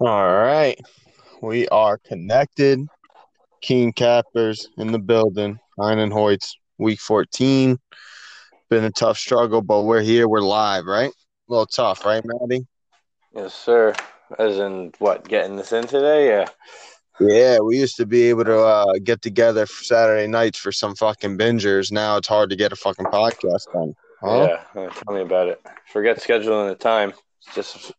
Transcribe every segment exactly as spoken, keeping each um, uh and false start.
All right. We are connected. Keen Cappers in the building. Heinen Hoyts, week fourteen. Been a tough struggle, but we're here. We're live, right? A little tough, right, Maddie? Yes, sir. As in, what, getting this in today? Yeah. Yeah, we used to be able to uh, get together for Saturday nights for some fucking bingers. Now it's hard to get a fucking podcast done. Huh? Yeah, tell me about it. Forget scheduling the time. It's just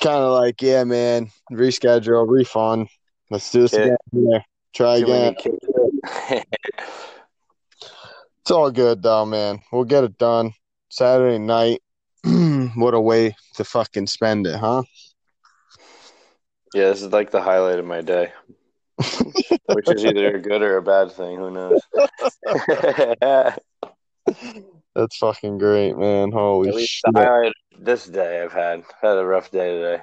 kind of like, yeah, man, reschedule, refund. Let's do this yeah. again. Yeah. Try again. It's all good, though, man. We'll get it done. Saturday night, what a way to fucking spend it, huh? Yeah, this is like the highlight of my day, which is either a good or a bad thing. Who knows? That's fucking great, man. Holy At least shit. The highlight of this day I've had. I had a rough day today.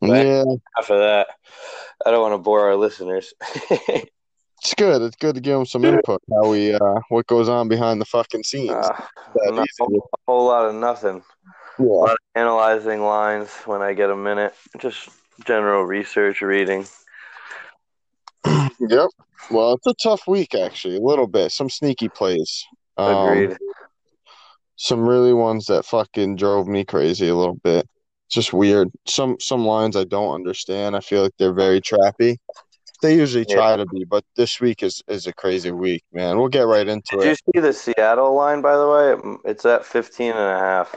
But yeah. After that, I don't want to bore our listeners. It's good. It's good to give them some input. How we, uh, what goes on behind the fucking scenes. Uh, a whole, whole lot of nothing. Yeah. A lot of analyzing lines when I get a minute. Just... general research, reading. Yep. Well, it's a tough week, actually, a little bit. Some sneaky plays. Um, Agreed. Some really ones that fucking drove me crazy a little bit. Just weird. Some some lines I don't understand. I feel like they're very trappy. They usually yeah. try to be, but this week is, is a crazy week, man. We'll get right into Did it. Did you see the Seattle line, by the way? It's at fifteen and a half.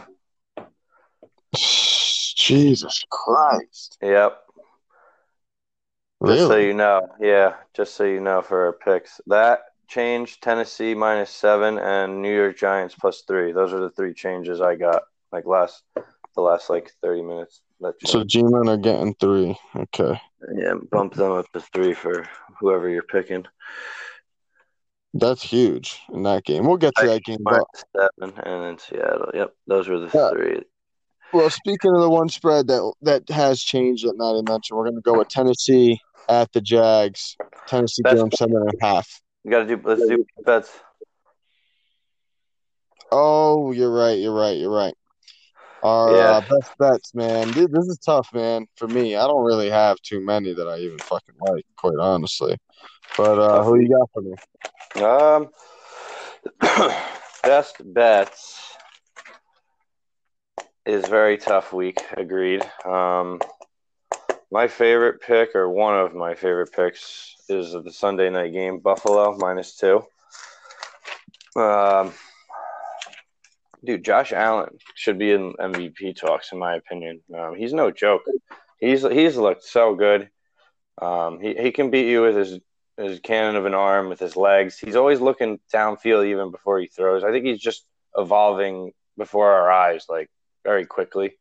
Jesus Christ. Yep. Really? Just so you know. Yeah, just so you know for our picks. That changed Tennessee minus seven and New York Giants plus three. Those are the three changes I got like last the last like thirty minutes. So G-Men are getting three. Okay. Yeah, bump them up to three for whoever you're picking. That's huge in that game. We'll get to that game. Minus seven and then Seattle. Yep, those were the yeah. three. Well, speaking of the one spread that that has changed that Maddie mentioned, we're going to go with Tennessee at the Jags. Tennessee game seven and a half. You got to do. Let's do bets. Oh, you're right. You're right. You're right. Our yeah. uh, best bets, man. Dude, this is tough, man. For me, I don't really have too many that I even fucking like, quite honestly. But uh, who you got for me? Um, best bets. Is very tough week, agreed. Um, my favorite pick, or one of my favorite picks, is the Sunday night game, Buffalo, minus two. Um, dude, Josh Allen should be in M V P talks, in my opinion. Um, he's no joke. He's he's looked so good. Um, he, he can beat you with his, his cannon of an arm, with his legs. He's always looking downfield even before he throws. I think he's just evolving before our eyes, like, very quickly,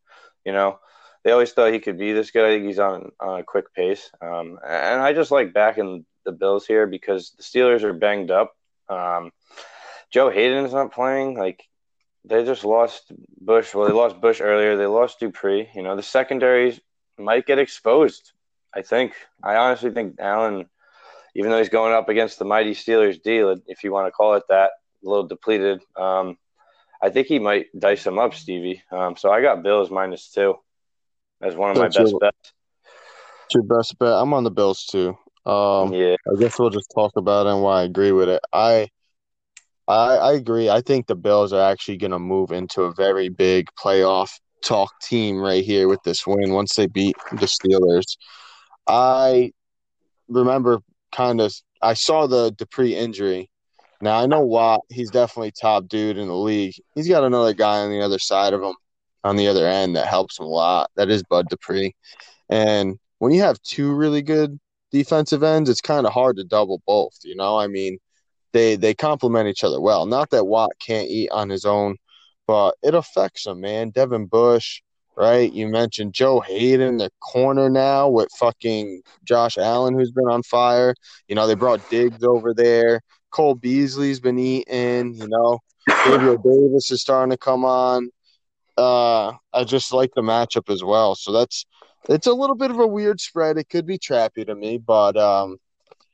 you know. They always thought he could be this good. I think he's on, on a quick pace. Um, and I just like backing the Bills here because the Steelers are banged up. Um, Joe Hayden is not playing. Like, they just lost Bush. Well, they lost Bush earlier. They lost Dupree. You know, the secondaries might get exposed, I think. I honestly think Allen, even though he's going up against the mighty Steelers D, if you want to call it that, a little depleted, um, I think he might dice him up, Stevie. Um, so I got Bills minus two as one of my That's best your, bets. Your best bet. I'm on the Bills too. Um, yeah. I guess we'll just talk about it and why I agree with it. I, I, I agree. I think the Bills are actually going to move into a very big playoff talk team right here with this win once they beat the Steelers. I remember kind of – I saw the Dupree injury. Now, I know Watt, he's definitely top dude in the league. He's got another guy on the other side of him, on the other end, that helps him a lot. That is Bud Dupree. And when you have two really good defensive ends, it's kind of hard to double both, you know? I mean, they, they complement each other well. Not that Watt can't eat on his own, but it affects him, man. Devin Bush, right? You mentioned Joe Hayden, the corner now with fucking Josh Allen, who's been on fire. You know, they brought Diggs over there. Cole Beasley's been eating, you know. Gabriel Davis is starting to come on. Uh, I just like the matchup as well. So that's it's a little bit of a weird spread. It could be trappy to me, but um,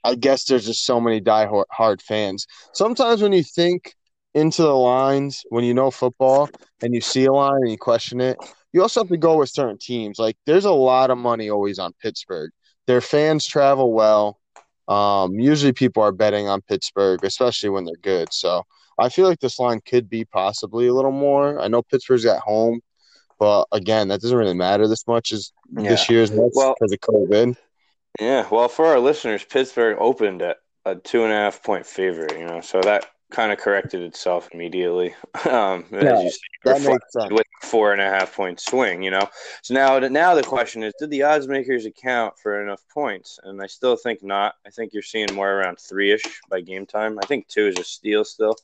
I guess there's just so many diehard fans. Sometimes when you think into the lines, when you know football and you see a line and you question it, you also have to go with certain teams. Like, there's a lot of money always on Pittsburgh. Their fans travel well. Um, usually people are betting on Pittsburgh, especially when they're good. So I feel like this line could be possibly a little more. I know Pittsburgh's at home, but again, that doesn't really matter this much as yeah. this year's much well, because of COVID. Yeah, well, for our listeners, Pittsburgh opened at a two and a half point favorite, you know, so that kind of corrected itself immediately. Um, yeah, as you said, that makes sense. With a four and a half point swing, you know. So now, now the question is, did the odds makers account for enough points? And I still think not. I think you're seeing more around three ish by game time. I think two is a steal still,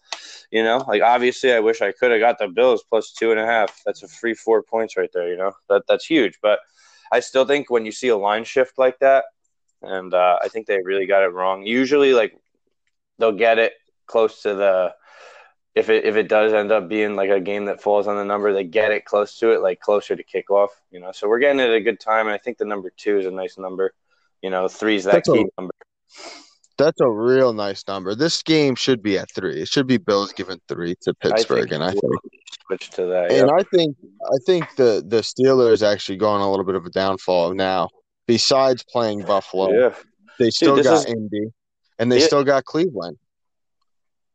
you know. Like, obviously, I wish I could have got the Bills plus two and a half. That's a free four points right there, you know. That that's huge. But I still think when you see a line shift like that. And uh, I think they really got it wrong. Usually, like, they'll get it close to the – if it if it does end up being, like, a game that falls on the number, they get it close to it, like, closer to kickoff, you know. So we're getting it at a good time, and I think the number two is a nice number. You know, three is that that's key a, number. That's a real nice number. This game should be at three. It should be Bills giving three to Pittsburgh, I and I think – switch to that, And yep. I think I think the, the Steelers actually going a little bit of a downfall now. Besides playing Buffalo, yeah. they still Dude, got is, Indy, and they yeah. still got Cleveland.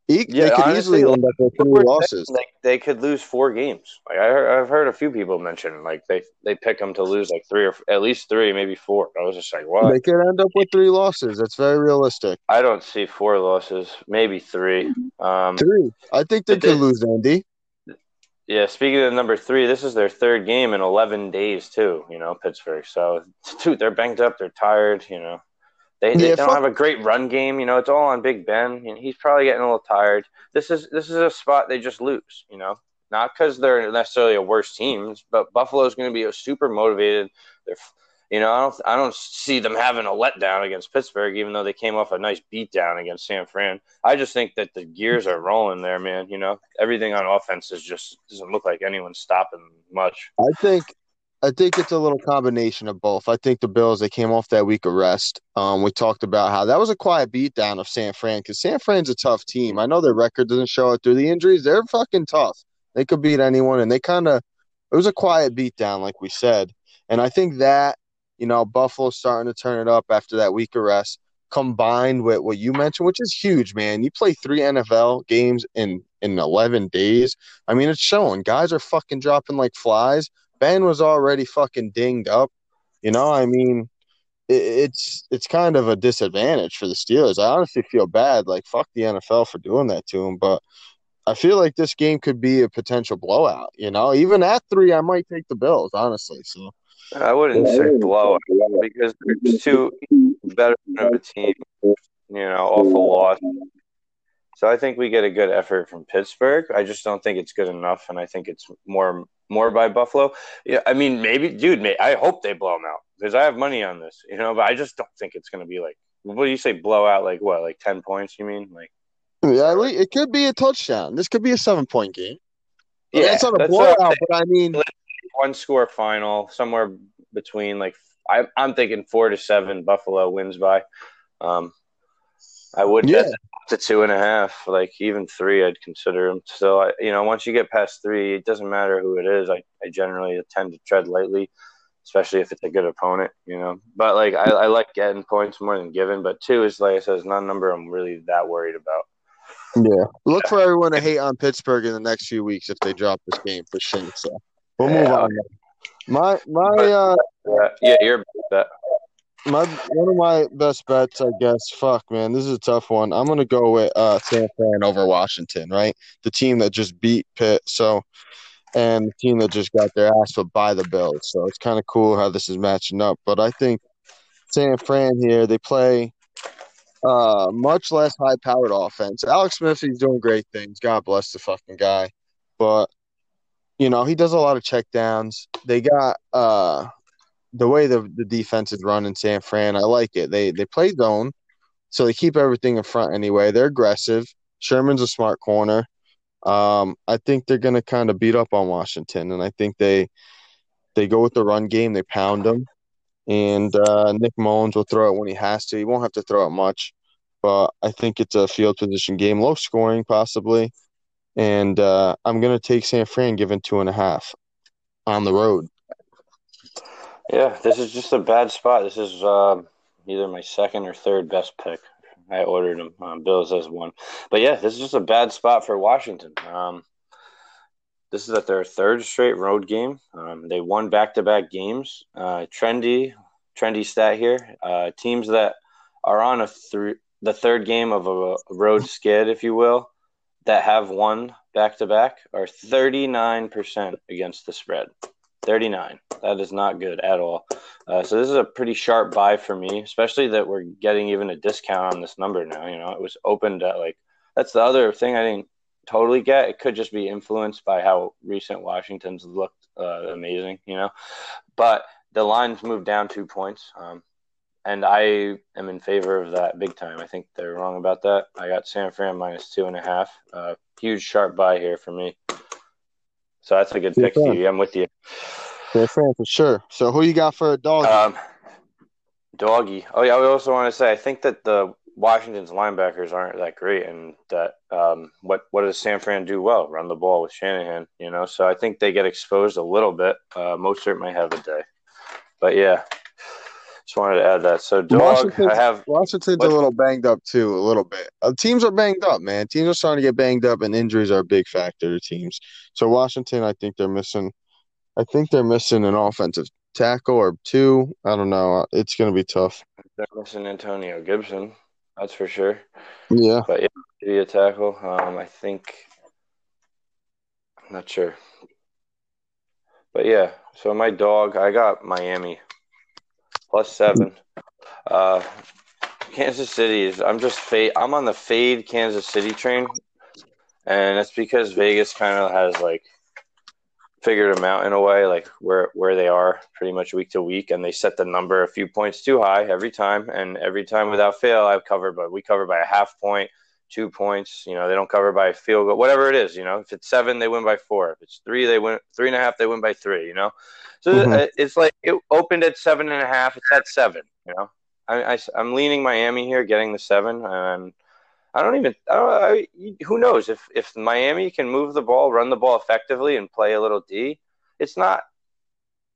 E- yeah, they could honestly, easily end up with three losses. Like, they could lose four games. Like I heard, I've heard a few people mention, like they they pick them to lose like three or at least three, maybe four. I was just like, what? They could end up with three losses. That's very realistic. I don't see four losses, maybe three. Um, three. I think they could they, lose Indy. Yeah, speaking of number three, this is their third game in eleven days too. You know, Pittsburgh. So, dude, they're banked up. They're tired. You know, they, they yeah, don't have a great run game. You know, it's all on Big Ben, and he's probably getting a little tired. This is this is a spot they just lose. You know, not because they're necessarily a worse team, but Buffalo's going to be super motivated. They're, you know, I don't I don't see them having a letdown against Pittsburgh, even though they came off a nice beatdown against San Fran. I just think that the gears are rolling there, man. You know, everything on offense is just doesn't look like anyone's stopping much. I think, I think it's a little combination of both. I think the Bills, they came off that week of rest. Um, we talked about how that was a quiet beatdown of San Fran because San Fran's a tough team. I know their record doesn't show it through the injuries. They're fucking tough. They could beat anyone, and they kind of it was a quiet beatdown, like we said. And I think that. You know, Buffalo's starting to turn it up after that week of rest, combined with what you mentioned, which is huge, man. You play three N F L games in, in eleven days. I mean, it's showing. Guys are fucking dropping like flies. Ben was already fucking dinged up. You know, I mean, it, it's it's kind of a disadvantage for the Steelers. I honestly feel bad. Like, fuck the N F L for doing that to him. But I feel like this game could be a potential blowout. You know, even at three, I might take the Bills, honestly. So. I wouldn't say blowout because there's two better of a team, you know, off a loss. So I think we get a good effort from Pittsburgh. I just don't think it's good enough, and I think it's more more by Buffalo. Yeah, I mean, maybe, dude, may, I hope they blow them out because I have money on this, you know, but I just don't think it's going to be like, what do you say, blowout, like what, like ten points, you mean? Like, yeah, it could be a touchdown. This could be a seven-point game. Yeah, it's not a blowout, but I mean – one score final, somewhere between like I, I'm thinking four to seven. Buffalo wins by. Um, I would yeah. bet to two and a half, like even three. I'd consider them. So I, you know, once you get past three, it doesn't matter who it is. I, I generally tend to tread lightly, especially if it's a good opponent. You know, but like I, I like getting points more than giving. But two is like I said, it's not a number I'm really that worried about. Yeah, look yeah. for everyone to hate on Pittsburgh in the next few weeks if they drop this game for sure. So. We'll move yeah. on. My my uh yeah, you're bet. My one of my best bets, I guess. Fuck, man, this is a tough one. I'm gonna go with uh, San Fran over Washington, right? The team that just beat Pitt, so and the team that just got their ass but by the Bills. So it's kind of cool how this is matching up. But I think San Fran here, they play uh, much less high-powered offense. Alex Smith, he's doing great things. God bless the fucking guy, but. You know, he does a lot of checkdowns. They got uh, the way the, the defense is run in San Fran. I like it. They they play zone, so they keep everything in front anyway. They're aggressive. Sherman's a smart corner. Um, I think they're going to kind of beat up on Washington, and I think they they go with the run game. They pound them, and uh, Nick Mullins will throw it when he has to. He won't have to throw it much, but I think it's a field position game, low scoring possibly. And uh, I'm going to take San Fran, given two and a half. on the road. Yeah, this is just a bad spot. This is uh, either my second or third best pick. I ordered him. Um, Bills has one. But, yeah, this is just a bad spot for Washington. Um, this is at their third straight road game. Um, they won back-to-back games. Uh, trendy, trendy stat here. Uh, teams that are on a th- the third game of a road skid, if you will, that have won back-to-back are thirty-nine percent against the spread. thirty-nine. That is not good at all. Uh, so this is a pretty sharp buy for me, especially that we're getting even a discount on this number now. You know, it was opened at like – that's the other thing I didn't totally get. It could just be influenced by how recent Washington's looked uh, amazing, you know. But the line's moved down two points, um, and I am in favor of that big time. I think they're wrong about that. I got San Fran minus two and a half. Uh, huge sharp buy here for me. So that's a good San pick Fran. To you. I'm with you. San Fran for sure. So who you got for a doggy? Um, doggy. Oh, yeah. I also want to say I think that the Washington's linebackers aren't that great, and that um, what what does San Fran do well? Run the ball with Shanahan, you know. So I think they get exposed a little bit. Uh, Mostert might have a day, but yeah, just wanted to add that. So dog, I have Washington's what, a little banged up too, a little bit. Uh, teams are banged up, man. Teams are starting to get banged up, and injuries are a big factor to teams. So Washington, I think they're missing. I think they're missing an offensive tackle or two. I don't know. It's going to be tough. They're missing Antonio Gibson, that's for sure. Yeah, but yeah, be a tackle. Um, I think. I'm not sure, but yeah. So my dog, I got Miami. Plus seven. Uh, Kansas City is – I'm just fade, I'm on the fade Kansas City train, and that's because Vegas kind of has, like, figured them out in a way, like where, where they are pretty much week to week, and they set the number a few points too high every time, and every time without fail I've covered – but we cover by a half point, two points. You know, they don't cover by a field goal, whatever it is, you know. If it's seven, they win by four. If it's three, they win – three and a half, they win by three, you know. So mm-hmm. It's like it opened at seven and a half. It's at seven, you know. I, I, I'm leaning Miami here, getting the seven. And I don't even – I don't, I, who knows? If if Miami can move the ball, run the ball effectively, and play a little D, it's not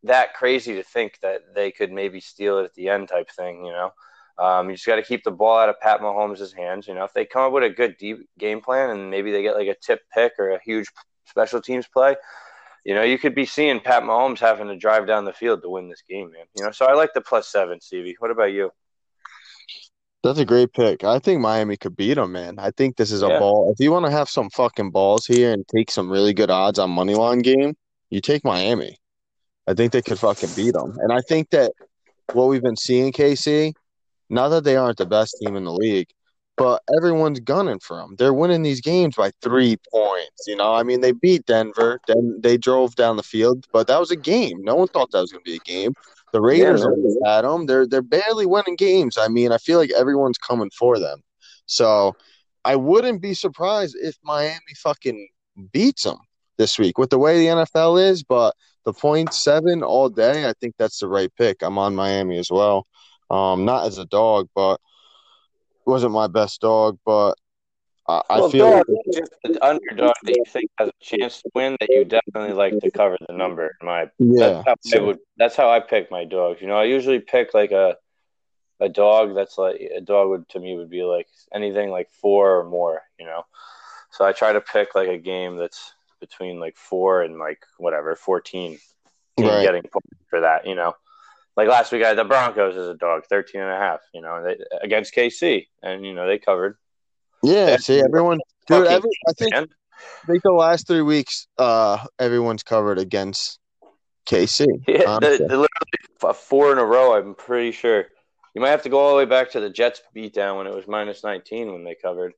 that crazy to think that they could maybe steal it at the end type thing, you know. Um, you just got to keep the ball out of Pat Mahomes' hands. You know, if they come up with a good deep game plan and maybe they get like a tip pick or a huge special teams play, you know, you could be seeing Pat Mahomes having to drive down the field to win this game, man. You know, so I like the plus seven, Stevie. What about you? That's a great pick. I think Miami could beat them, man. I think this is a yeah. ball. If you want to have some fucking balls here and take some really good odds on moneyline game, you take Miami. I think they could fucking beat them. And I think that what we've been seeing, K C, not that they aren't the best team in the league, but everyone's gunning for them. They're winning these games by three points. You know, I mean, they beat Denver. Then they drove down the field, but that was a game. No one thought that was going to be a game. The Raiders yeah, are at them. They're they're barely winning games. I mean, I feel like everyone's coming for them. So I wouldn't be surprised if Miami fucking beats them this week with the way the N F L is. But the point seven all day, I think that's the right pick. I'm on Miami as well. Um, not as a dog, but it wasn't my best dog, but I, well, I feel like an underdog that you think has a chance to win that you definitely like to cover the number. My yeah, that's how so. I would that's how I pick my dogs. You know, I usually pick like a a dog that's like a dog would to me would be like anything like four or more, you know. So I try to pick like a game that's between like four and like whatever, fourteen. Right. Getting points for that, you know. Like last week, I had the Broncos as a dog, thirteen and a half, you know, they, against K C. And, you know, they covered. Yeah, they see, everyone – dude, every, I, think, I think the last three weeks, uh, everyone's covered against K C. Yeah, they're, they're literally four in a row, I'm pretty sure. You might have to go all the way back to the Jets beatdown when it was minus nineteen when they covered.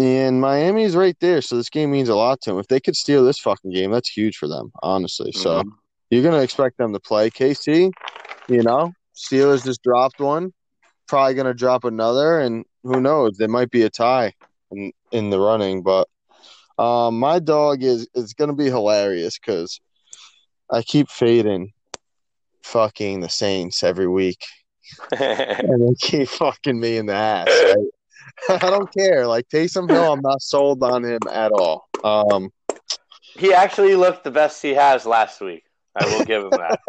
And Miami's right there, so this game means a lot to them. If they could steal this fucking game, that's huge for them, honestly. So mm-hmm. – You're going to expect them to play. K C, you know, Steelers just dropped one, probably going to drop another, and who knows? There might be a tie in, in the running. But um, my dog is, is going to be hilarious because I keep fading fucking the Saints every week. And they keep fucking me in the ass. Right? I don't care. Like, Taysom Hill, I'm not sold on him at all. Um, he actually looked the best he has last week. I will give him that.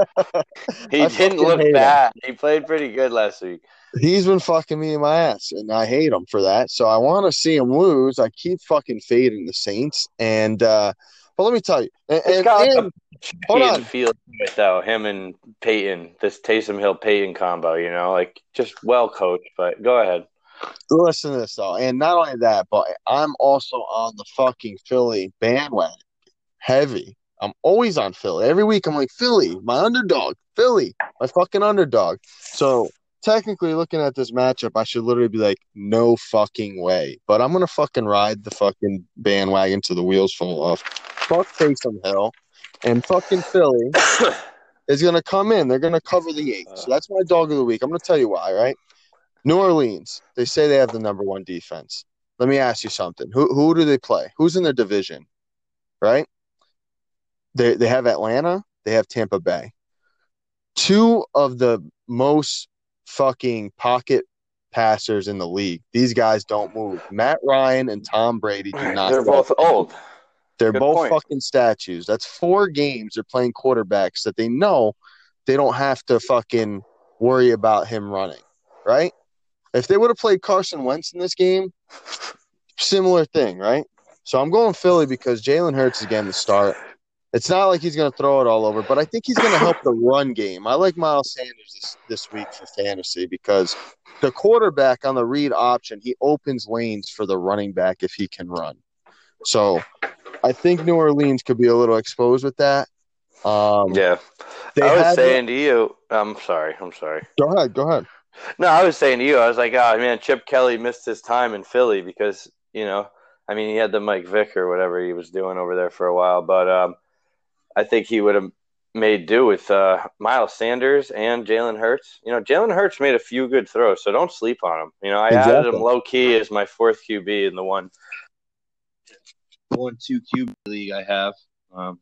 He I didn't look bad. Him. He played pretty good last week. He's been fucking me in my ass, and I hate him for that. So I want to see him lose. I keep fucking fading the Saints. And uh, but let me tell you. And, it's got and, a hold on. Feel though, him and Peyton, this Taysom Hill-Peyton combo, you know, like just well coached. But go ahead. Listen to this, though. And not only that, but I'm also on the fucking Philly bandwagon. Heavy. I'm always on Philly. Every week I'm like, Philly, my underdog. Philly, my fucking underdog. So technically looking at this matchup, I should literally be like, no fucking way. But I'm going to fucking ride the fucking bandwagon till the wheels fall off. Fuck Taysom Hill and fucking Philly is going to come in. They're going to cover the eight. So that's my dog of the week. I'm going to tell you why, right? New Orleans, they say they have the number one defense. Let me ask you something. Who who do they play? Who's in their division, right? They they have Atlanta. They have Tampa Bay. Two of the most fucking pocket passers in the league. These guys don't move. Matt Ryan and Tom Brady do not. They're both old. They're both point. Fucking statues. That's four games they're playing quarterbacks that they know they don't have to fucking worry about him running, right? If they would have played Carson Wentz in this game, similar thing, right? So I'm going Philly because Jalen Hurts is getting the start. It's not like he's going to throw it all over, but I think he's going to help the run game. I like Miles Sanders this, this week for fantasy because the quarterback on the read option, he opens lanes for the running back if he can run. So I think New Orleans could be a little exposed with that. Um, yeah. I was saying it. to you – I'm sorry. I'm sorry. Go ahead. Go ahead. No, I was saying to you, I was like, oh, man, Chip Kelly missed his time in Philly because, you know, I mean, he had the Mike Vick or whatever he was doing over there for a while, but um, – I think he would have made do with uh, Miles Sanders and Jalen Hurts. You know, Jalen Hurts made a few good throws, so don't sleep on him. You know, I exactly. added him low-key as my fourth Q B in the one, one two Q B league I have. Um,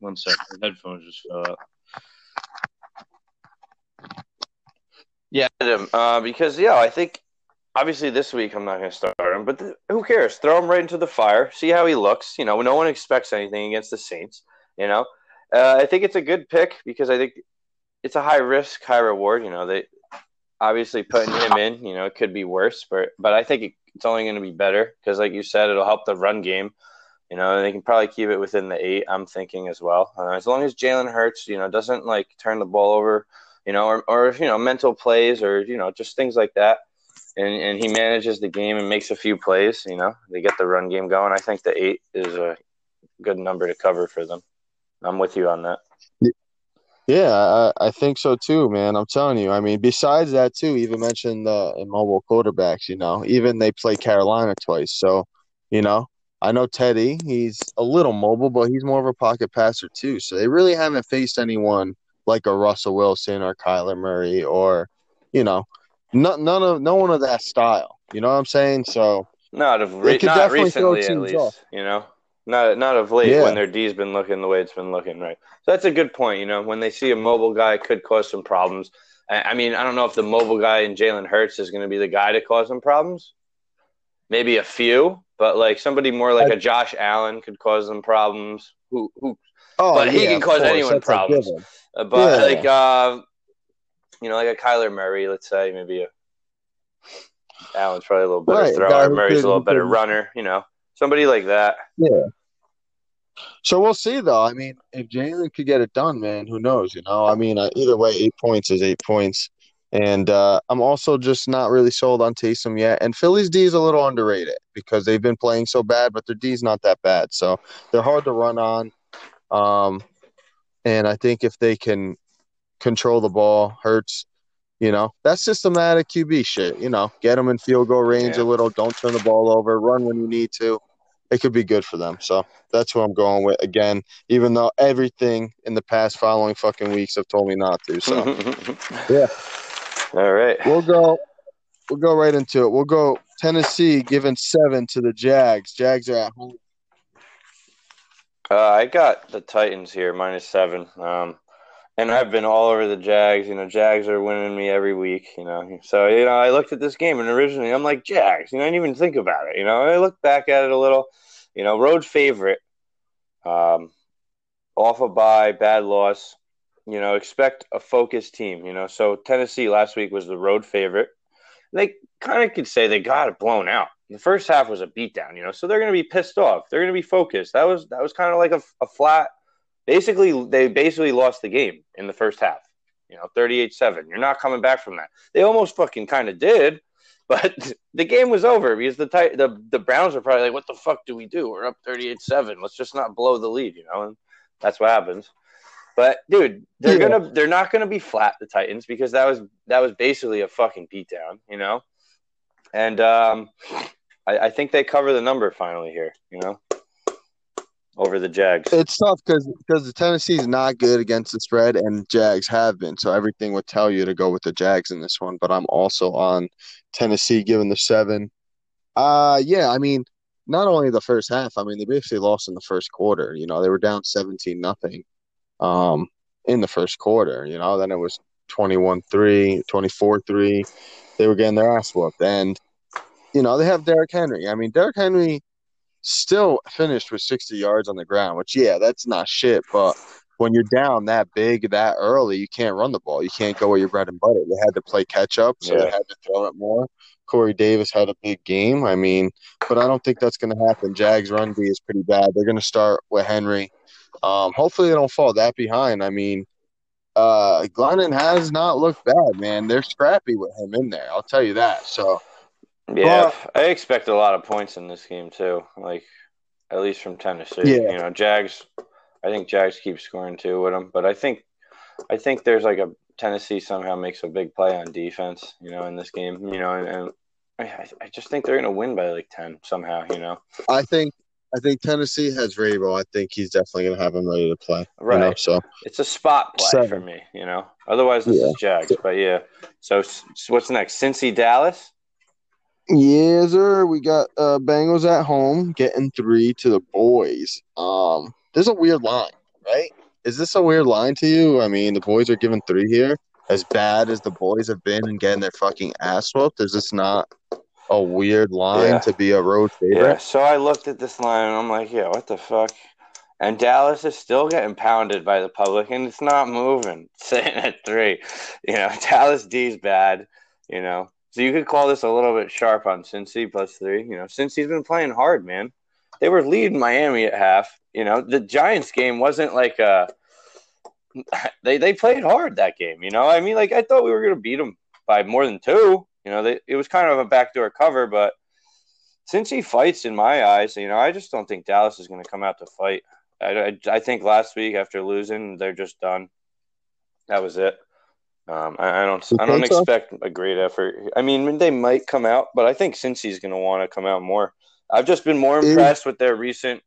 one second. My headphones just fell out. Yeah, I added him, uh, because, yeah, I think obviously this week I'm not going to start him, but th- who cares? Throw him right into the fire, see how he looks. You know, no one expects anything against the Saints. You know, uh, I think it's a good pick because I think it's a high risk, high reward. You know, they obviously putting him in, you know, it could be worse, but but I think it, it's only going to be better because, like you said, it'll help the run game. You know, and they can probably keep it within the eight, I'm thinking as well. Uh, as long as Jalen Hurts, you know, doesn't like turn the ball over, you know, or, or, you know, mental plays or, you know, just things like that. And and he manages the game and makes a few plays, you know, they get the run game going. I think the eight is a good number to cover for them. I'm with you on that. Yeah, I, I think so too, man. I'm telling you. I mean, besides that too, even mentioned the immobile quarterbacks, you know, even they play Carolina twice. So, you know, I know Teddy, he's a little mobile, but he's more of a pocket passer too. So they really haven't faced anyone like a Russell Wilson or Kyler Murray or, you know, none, none of no one of that style. You know what I'm saying? So not of re- not recently at least, off. you know. Not not of late yeah. when their D's been looking the way it's been looking, right? So that's a good point, you know. When they see a mobile guy, it could cause some problems. I, I mean, I don't know if the mobile guy in Jalen Hurts is going to be the guy to cause them problems. Maybe a few, but like somebody more like I, a Josh Allen could cause them problems. Who who? Oh, but he yeah, can cause course. anyone that's problems. Uh, but yeah. like uh, you know, like a Kyler Murray, let's say maybe a Allen's probably a little better right. thrower. That Murray's a little better good. runner, you know. Somebody like that. Yeah. So we'll see, though. I mean, if Jalen could get it done, man, who knows, you know? I mean, uh, either way, eight points is eight points. And uh, I'm also just not really sold on Taysom yet. And Philly's D is a little underrated because they've been playing so bad, but their D's not that bad. So they're hard to run on. Um, and I think if they can control the ball, Hurts, you know, that's systematic Q B shit. You know, get them in field goal range yeah. a little. Don't turn the ball over. Run when you need to. It could be good for them. So that's who I'm going with again, even though everything in the past following fucking weeks have told me not to. So, yeah. All right. We'll go We'll go right into it. We'll go Tennessee giving seven to the Jags. Jags are at home. Uh, I got the Titans here, minus seven. Um, and I've been all over the Jags. You know, Jags are winning me every week, you know. So, you know, I looked at this game, and originally I'm like, Jags. You know, I didn't even think about it, you know. I looked back at it a little. You know, road favorite. Um, off a bye, bad loss. You know, expect a focused team, you know. So Tennessee last week was the road favorite. They kind of could say they got it blown out. The first half was a beatdown, you know, so they're going to be pissed off. They're going to be focused. That was that was kind of like a, a flat – basically, they basically lost the game in the first half, you know, thirty-eight seven. You're not coming back from that. They almost fucking kind of did, but the game was over because the, tight, the the Browns were probably like, what the fuck do we do? We're up thirty-eight seven. Let's just not blow the lead, you know, and that's what happens. But, dude, they're yeah. gonna they're not gonna be flat, the Titans, because that was that was basically a fucking beatdown, you know? And um, I, I think they cover the number finally here, you know, over the Jags. It's tough because because the Tennessee's not good against the spread, and Jags have been, so everything would tell you to go with the Jags in this one. But I'm also on Tennessee, giving the seven. Uh, yeah, I mean, not only the first half. I mean, they basically lost in the first quarter. You know, they were down seventeen nothing. Um, in the first quarter, you know, then it was twenty-one three, twenty-four three. They were getting their ass whooped. And, you know, they have Derrick Henry. I mean, Derrick Henry still finished with sixty yards on the ground, which, yeah, that's not shit. But when you're down that big that early, you can't run the ball. You can't go with your bread and butter. They had to play catch-up, so yeah. they had to throw it more. Corey Davis had a big game. I mean, but I don't think that's going to happen. Jags' run D is pretty bad. They're going to start with Henry. Um, hopefully they don't fall that behind. I mean, uh, Glennon has not looked bad, man. They're scrappy with him in there. I'll tell you that. So, yeah, but, I expect a lot of points in this game too. Like, at least from Tennessee. Yeah. You know, Jags. I think Jags keep scoring too with them, but I think, I think there's like a Tennessee somehow makes a big play on defense. You know, in this game. You know, and, and I, I just think they're gonna win by like ten somehow. You know, I think. I think Tennessee has Vrabel. I think he's definitely going to have him ready to play. Right. You know, so it's a spot play so, for me, you know. Otherwise, this yeah. is Jags. But, yeah. So, what's next? Cincy, Dallas? Yeah, sir. We got uh, Bengals at home getting three to the boys. Um, There's a weird line, right? Is this a weird line to you? I mean, the boys are giving three here. As bad as the boys have been and getting their fucking ass whooped, is this not – a weird line yeah. to be a road favorite. Yeah, so I looked at this line, and I'm like, yeah, what the fuck? And Dallas is still getting pounded by the public, and it's not moving. It's sitting at three. You know, Dallas D's bad, you know. So you could call this a little bit sharp on Cincy plus three. You know, Cincy's been playing hard, man. They were leading Miami at half. You know, the Giants game wasn't like a – they they played hard that game, you know. I mean, like, I thought we were going to beat them by more than two. You know, they, it was kind of a backdoor cover, but since he fights in my eyes, you know, I just don't think Dallas is going to come out to fight. I, I, I think last week after losing, they're just done. That was it. Um, I, I don't I don't expect a great effort. I mean, they might come out, but I think Cincy's going to want to come out more. I've just been more impressed with their recent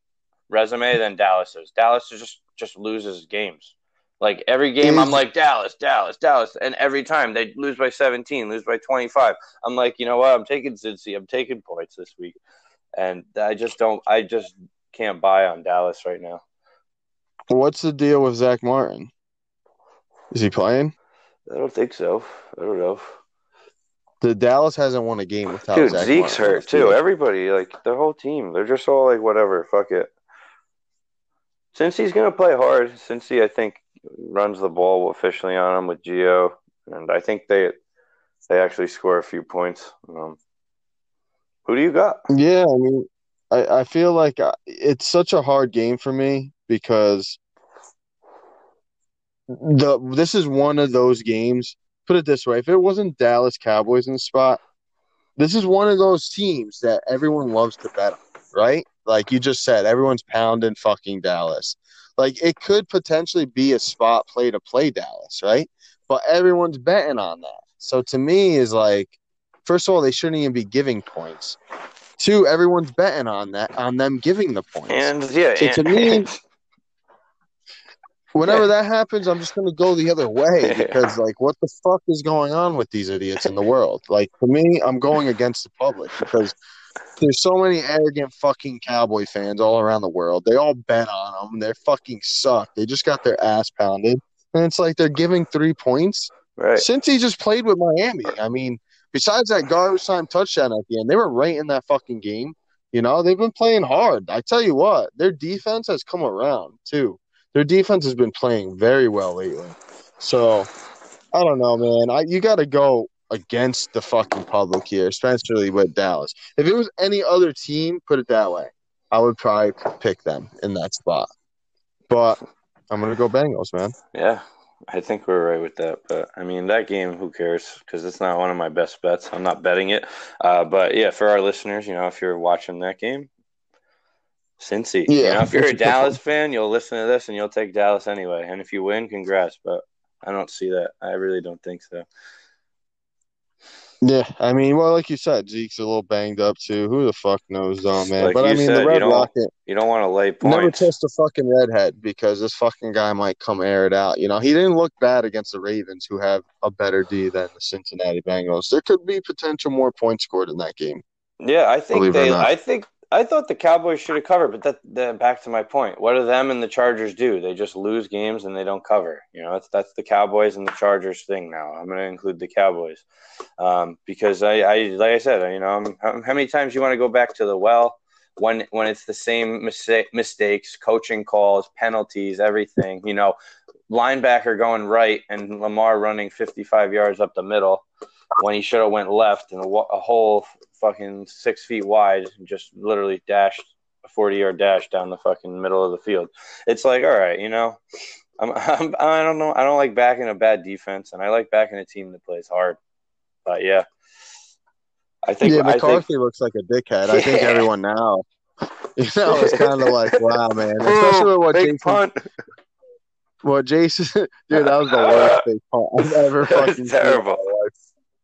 resume than Dallas's. Dallas just, just loses games. Like, every game, I'm like, Dallas, Dallas, Dallas. And every time, they lose by seventeen, lose by twenty-five. I'm like, you know what? I'm taking Cincy. I'm taking points this week. And I just don't – I just can't buy on Dallas right now. What's the deal with Zach Martin? Is he playing? I don't think so. I don't know. The Dallas hasn't won a game without Dude, Zach Zeke's Martin. Hurt, too. Everybody, like, the whole team. They're just all like, whatever, fuck it. Cincy's going to play hard. Cincy, I think – runs the ball officially on them with Gio, and I think they they actually score a few points. Um, who do you got? Yeah, I mean, I, I feel like I, it's such a hard game for me because the this is one of those games. Put it this way: if it wasn't Dallas Cowboys in the spot, this is one of those teams that everyone loves to bet on, right? Like you just said, everyone's pounding fucking Dallas. Like, it could potentially be a spot play to play Dallas, right? But everyone's betting on that. So, to me, is like, first of all, they shouldn't even be giving points. Two, everyone's betting on that, on them giving the points. And, yeah, so, and, to me, and, whenever yeah. that happens, I'm just going to go the other way because, yeah. like, what the fuck is going on with these idiots in the world? Like, for me, I'm going against the public because – there's so many arrogant fucking Cowboy fans all around the world. They all bet on them. They fucking suck. They just got their ass pounded. And it's like they're giving three points. Right. Since he just played with Miami, I mean, besides that garbage time touchdown at the end, they were right in that fucking game. You know, they've been playing hard. I tell you what, their defense has come around, too. their defense has been playing very well lately. So, I don't know, man. I, you got to go against the fucking public here, especially with Dallas. If it was any other team, put it that way, I would probably pick them in that spot. But I'm going to go Bengals, man. Yeah, I think we're right with that. But, I mean, that game, who cares? Because it's not one of my best bets. I'm not betting it. Uh, but, yeah, for our listeners, you know, if you're watching that game, Cincy. Yeah. You know, if you're a Dallas fan, you'll listen to this and you'll take Dallas anyway. And if you win, congrats. But I don't see that. I really don't think so. Yeah, I mean, well, like you said, Zeke's a little banged up too. Who the fuck knows, though, man? Like but I mean, said, the Red you Rocket. You don't want to lay points. Never test a fucking redhead because this fucking guy might come air it out. You know, he didn't look bad against the Ravens, who have a better D than the Cincinnati Bengals. There could be potential more points scored in that game. Yeah, I think they. I think I thought the Cowboys should have covered, but that, that back to my point. What do them and the Chargers do? They just lose games and they don't cover. You know, that's that's the Cowboys and the Chargers thing now. I'm going to include the Cowboys. Um, because I, I, like I said, you know, I'm, how, how many times you want to go back to the well when when it's the same mistake, mistakes, coaching calls, penalties, everything. You know, linebacker going right and Lamar running fifty-five yards up the middle when he should have went left and a, a whole fucking six feet wide and just literally dashed a forty-yard dash down the fucking middle of the field. It's like, all right, you know, I'm, I'm, I don't know. I don't like backing a bad defense, and I like backing a team that plays hard. But, yeah. I think yeah, McCarthy I think, looks like a dickhead. Yeah. I think everyone now, you know, it's kind of like, wow, man. Especially with what Big Jason – punt. What Jason – dude, that was the worst big punt I've ever fucking seen. Terrible.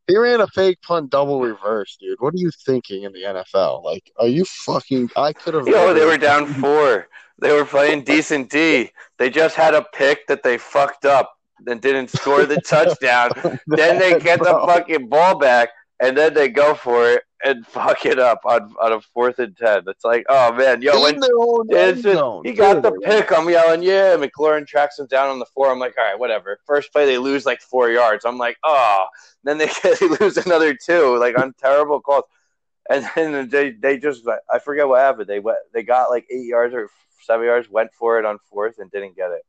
He ran a fake punt double reverse, dude. What are you thinking in the N F L? Like, are you fucking – I could have – Yo, they were down four. They were playing decent D. They just had a pick that they fucked up and didn't score the touchdown. Then they get the fucking ball back, and then they go for it and fuck it up on, on a fourth and ten. It's like, oh, man. Yo, when, it's just, he got the pick. I'm yelling, yeah. McLaurin tracks him down on the floor. I'm like, all right, whatever. First play, they lose like four yards. I'm like, oh. Then they, they lose another two, like on terrible calls. And then they, they just, I forget what happened. They went, they got like eight yards or seven yards, went for it on fourth and didn't get it.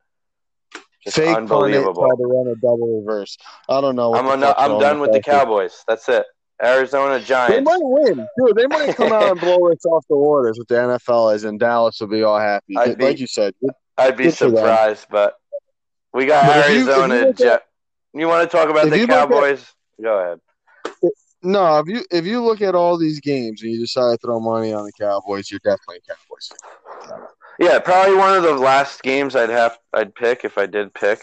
Just fake unbelievable. Try to run a double reverse. I don't know. I'm, enough, I'm done with the Cowboys. That's it. Arizona Giants. They might win. Dude, they might come out and blow us off the waters with the N F L is, and Dallas will be all happy. Be, like you said. Good, I'd be surprised, but we got but Arizona. If you, if you, at, you want to talk about the Cowboys? At, Go ahead. If, no, if you if you look at all these games and you decide to throw money on the Cowboys, you're definitely a Cowboys fan. Yeah, probably one of the last games I'd have I'd pick if I did pick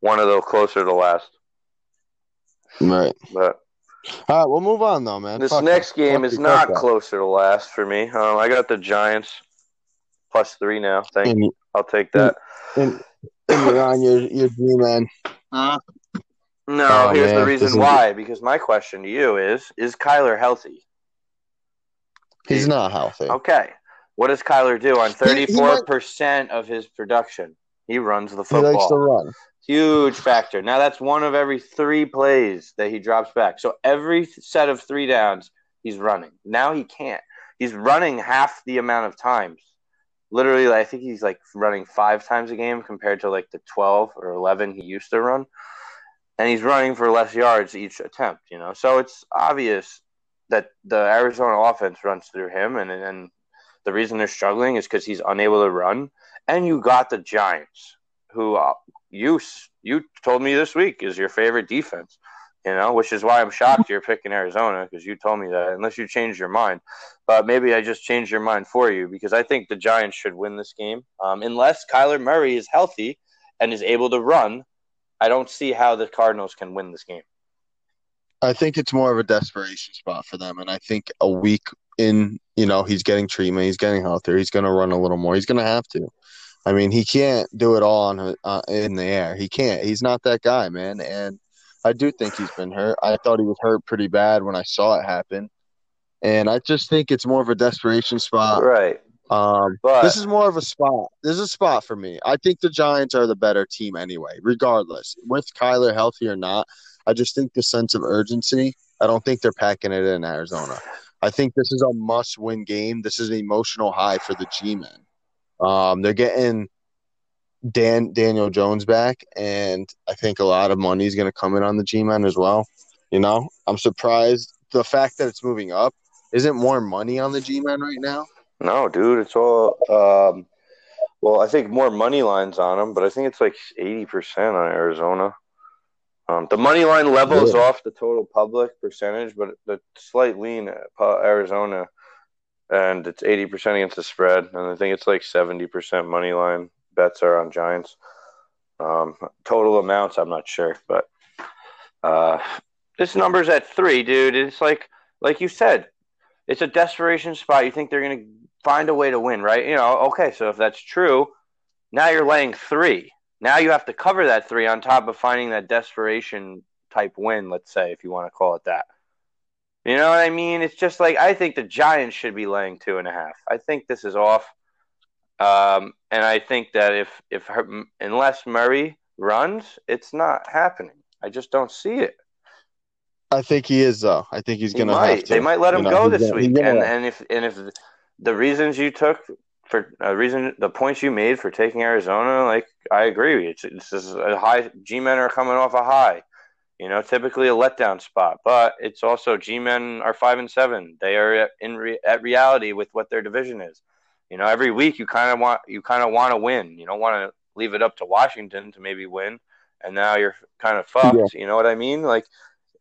one of those closer to last. Right. But all right, we'll move on, though, man. This Fuck next me. game Fuck is not that. closer to last for me. Um, I got the Giants plus three now. Thank and, you. I'll take that. And, and you're on your, your G-man. Huh? No, oh, here's man. the reason Isn't why. It? Because my question to you is, is Kyler healthy? He's not healthy. Okay. What does Kyler do on thirty-four percent of his production? He runs the football. He likes to run. Huge factor. Now, that's one of every three plays that he drops back. So every set of three downs, he's running. Now he can't. He's running half the amount of times. Literally, I think he's like running five times a game compared to like the twelve or eleven he used to run. And he's running for less yards each attempt, you know. So it's obvious that the Arizona offense runs through him. And, and the reason they're struggling is because he's unable to run. And you got the Giants, who uh, – You you told me this week is your favorite defense, you know, which is why I'm shocked you're picking Arizona because you told me that, unless you changed your mind. But maybe I just changed your mind for you because I think the Giants should win this game. Um, unless Kyler Murray is healthy and is able to run, I don't see how the Cardinals can win this game. I think it's more of a desperation spot for them, and I think a week in, you know, he's getting treatment, he's getting healthier, he's going to run a little more, he's going to have to. I mean, he can't do it all on, uh, in the air. He can't. He's not that guy, man. And I do think he's been hurt. I thought he was hurt pretty bad when I saw it happen. And I just think it's more of a desperation spot. Right. Um, but this is more of a spot. This is a spot for me. I think the Giants are the better team anyway, regardless. With Kyler healthy or not, I just think the sense of urgency, I don't think they're packing it in Arizona. I think this is a must-win game. This is an emotional high for the G-men. Um, they're getting Dan Daniel Jones back, and I think a lot of money is going to come in on the G-men as well. You know, I'm surprised the fact that it's moving up. Isn't more money on the G-men right now? No, dude, it's all. Um, well, I think more money lines on them, but I think it's like eighty percent on Arizona. Um, the money line levels yeah. off the total public percentage, but the slight lean at Arizona, and it's eighty percent against the spread, and I think it's like seventy percent money line bets are on Giants. Um, total amounts, I'm not sure, but uh, this number's at three, dude. It's like, like you said, it's a desperation spot. You think they're going to find a way to win, right? You know, okay, so if that's true, now you're laying three. Now you have to cover that three on top of finding that desperation type win, let's say, if you want to call it that. You know what I mean? It's just like, I think the Giants should be laying two and a half. I think this is off. Um, and I think that if, if her, unless Murray runs, it's not happening. I just don't see it. I think he is, though. I think he's going to have to. They might let him you know, go this gonna, week. And, and if and if the reasons you took for uh, reason, the points you made for taking Arizona, like, I agree with you. It's, it's just a high. G-men are coming off a high. You know, typically a letdown spot, but it's also G-men are five and seven. They are in re- at reality with what their division is. You know, every week you kind of want you kind of want to win. You don't want to leave it up to Washington to maybe win, and now you're kind of fucked. Yeah. You know what I mean? Like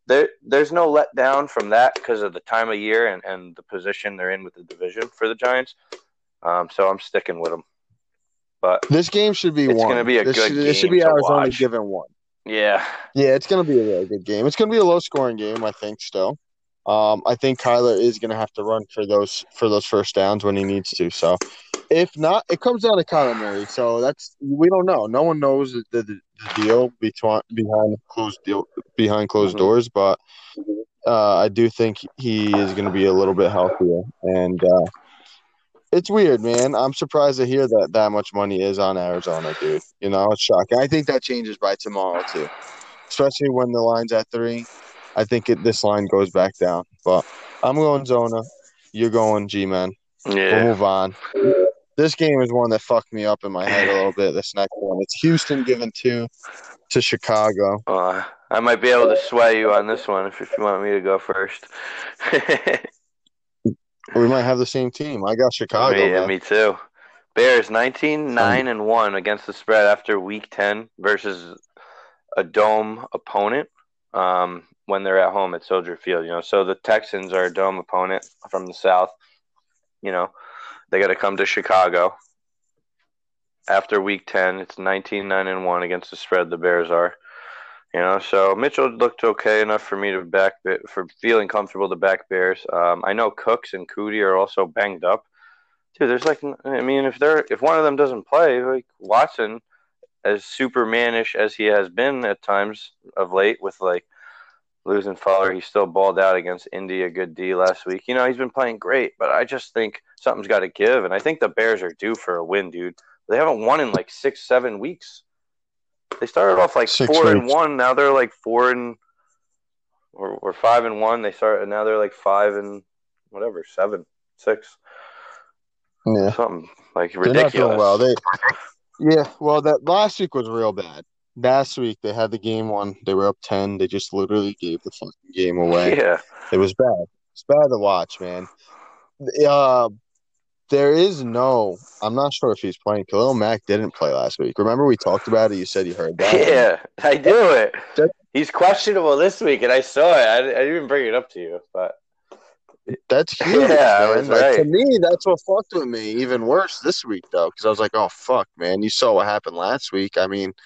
there, there's no letdown from that because of the time of year and, and the position they're in with the division for the Giants. Um, so I'm sticking with them. But this game should be it's won. It's going to be a this good should, game. It should be Arizona given one. Yeah. Yeah, it's going to be a really good game. It's going to be a low-scoring game, I think, still. Um, I think Kyler is going to have to run for those for those first downs when he needs to. So, if not, it comes down to Kyler Murray. So, that's we don't know. No one knows the, the, the deal between, behind closed deal, behind closed mm-hmm. doors, but uh, I do think he is going to be a little bit healthier. And uh, it's weird, man. I'm surprised to hear that that much money is on Arizona, dude. You know, it's shocking. I think that changes by tomorrow, too, especially when the line's at three. I think it, this line goes back down. But I'm going Zona. You're going G-men. Yeah. We'll move on. This game is one that fucked me up in my head a little bit, this next one. It's Houston giving two to Chicago. Uh, I might be able to sway you on this one if, if you want me to go first. We might have the same team. I got Chicago. Me, yeah, me too. Bears, nineteen nine and one against the spread after week ten versus a dome opponent. Um, when they're at home at Soldier Field, you know, so the Texans are a dome opponent from the South, you know, they got to come to Chicago after week ten, it's nineteen nine and one against the spread. The Bears are, you know, so Mitchell looked okay enough for me to back for feeling comfortable to back Bears. Um, I know Cooks and Cootie are also banged up dude. There's like, I mean, if they're, if one of them doesn't play, like Watson, as Supermanish as he has been at times of late with like losing Fowler, he still balled out against India, good D last week. You know, he's been playing great, but I just think something's got to give. And I think the Bears are due for a win, dude. They haven't won in like six, seven weeks. They started off like six four weeks. and one. Now they're like four and or, or five and one. They start and now they're like five and whatever, seven, six. Yeah. Something like ridiculous. They're not doing well. They, yeah. Well, that last week was real bad. Last week, they had the game won. They were up ten. They just literally gave the fucking game away. Yeah. It was bad. It's bad to watch, man. Uh, there is no – I'm not sure if he's playing. Khalil Mack didn't play last week. Remember we talked about it? You said you heard that. Yeah, I do it. That's, he's questionable this week, and I saw it. I, I didn't even bring it up to you, but – That's huge, yeah, man. Like, right. To me, that's what fucked with me even worse this week, though, because I was like, oh, fuck, man. You saw what happened last week. I mean –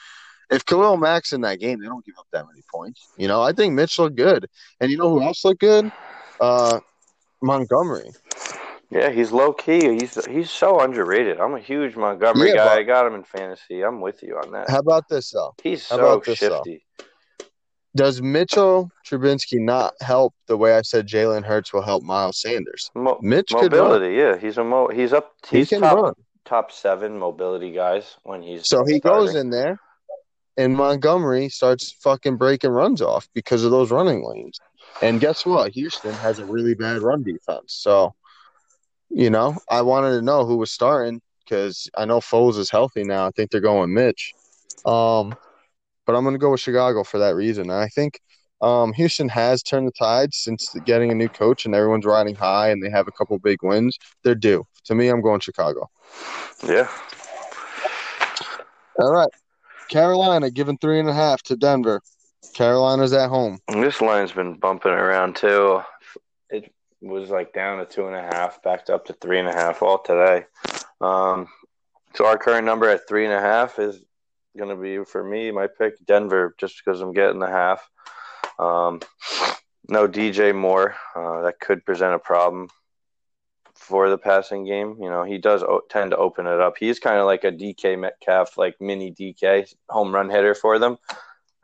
if Khalil Mack's in that game, they don't give up that many points. You know, I think Mitch looked good. And you know who else looked good? Uh, Montgomery. Yeah, he's low-key. He's he's so underrated. I'm a huge Montgomery yeah, guy. I got him in fantasy. I'm with you on that. How about this, though? He's how so about this, shifty. Though? Does Mitchell Trubisky not help the way I said Jalen Hurts will help Miles Sanders? Mo- Mitch mobility, yeah. He's a mo- He's up. He's he top, top seven mobility guys when he's So he starting. Goes in there. And Montgomery starts fucking breaking runs off because of those running lanes. And guess what? Houston has a really bad run defense. So, you know, I wanted to know who was starting because I know Foles is healthy now. I think they're going Mitch. Um, but I'm going to go with Chicago for that reason. And I think um, Houston has turned the tide since getting a new coach, and everyone's riding high, and they have a couple big wins. They're due. To me, I'm going Chicago. Yeah. All right. Carolina giving three and a half to Denver. Carolina's at home. This line's been bumping around, too. It was, like, down to two and a half, backed up to three and a half all today. Um, so our current number at three and a half is going to be, for me, my pick, Denver, just because I'm getting the half. Um, no D J Moore. Uh, that could present a problem for the passing game. You know, he does o- tend to open it up. He's kind of like a D K Metcalf, like mini D K home run hitter for them.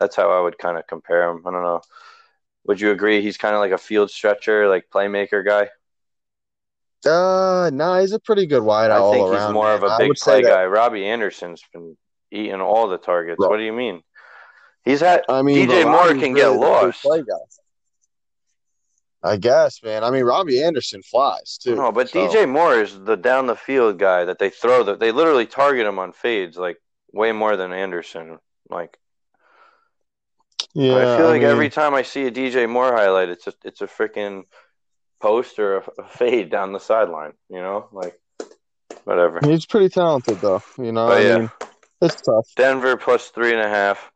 That's how I would kind of compare him. I don't know. Would you agree he's kind of like a field stretcher, like playmaker guy? Uh, no, nah, he's a pretty good wideout all around. I think he's more man. of a big play guy. Robbie Anderson's been eating all the targets. Right. What do you mean? He's had. I mean, D J Moore can really get lost. Play guy. I guess, man. I mean, Robbie Anderson flies too. No, but so. D J Moore is the down the field guy that they throw. The, they literally target him on fades like way more than Anderson. Like, yeah, I feel like I mean, every time I see a D J Moore highlight, it's a it's a freaking post or a, a fade down the sideline, you know, like whatever. He's pretty talented, though, you know. But I yeah, mean, it's tough. Denver plus three and a half,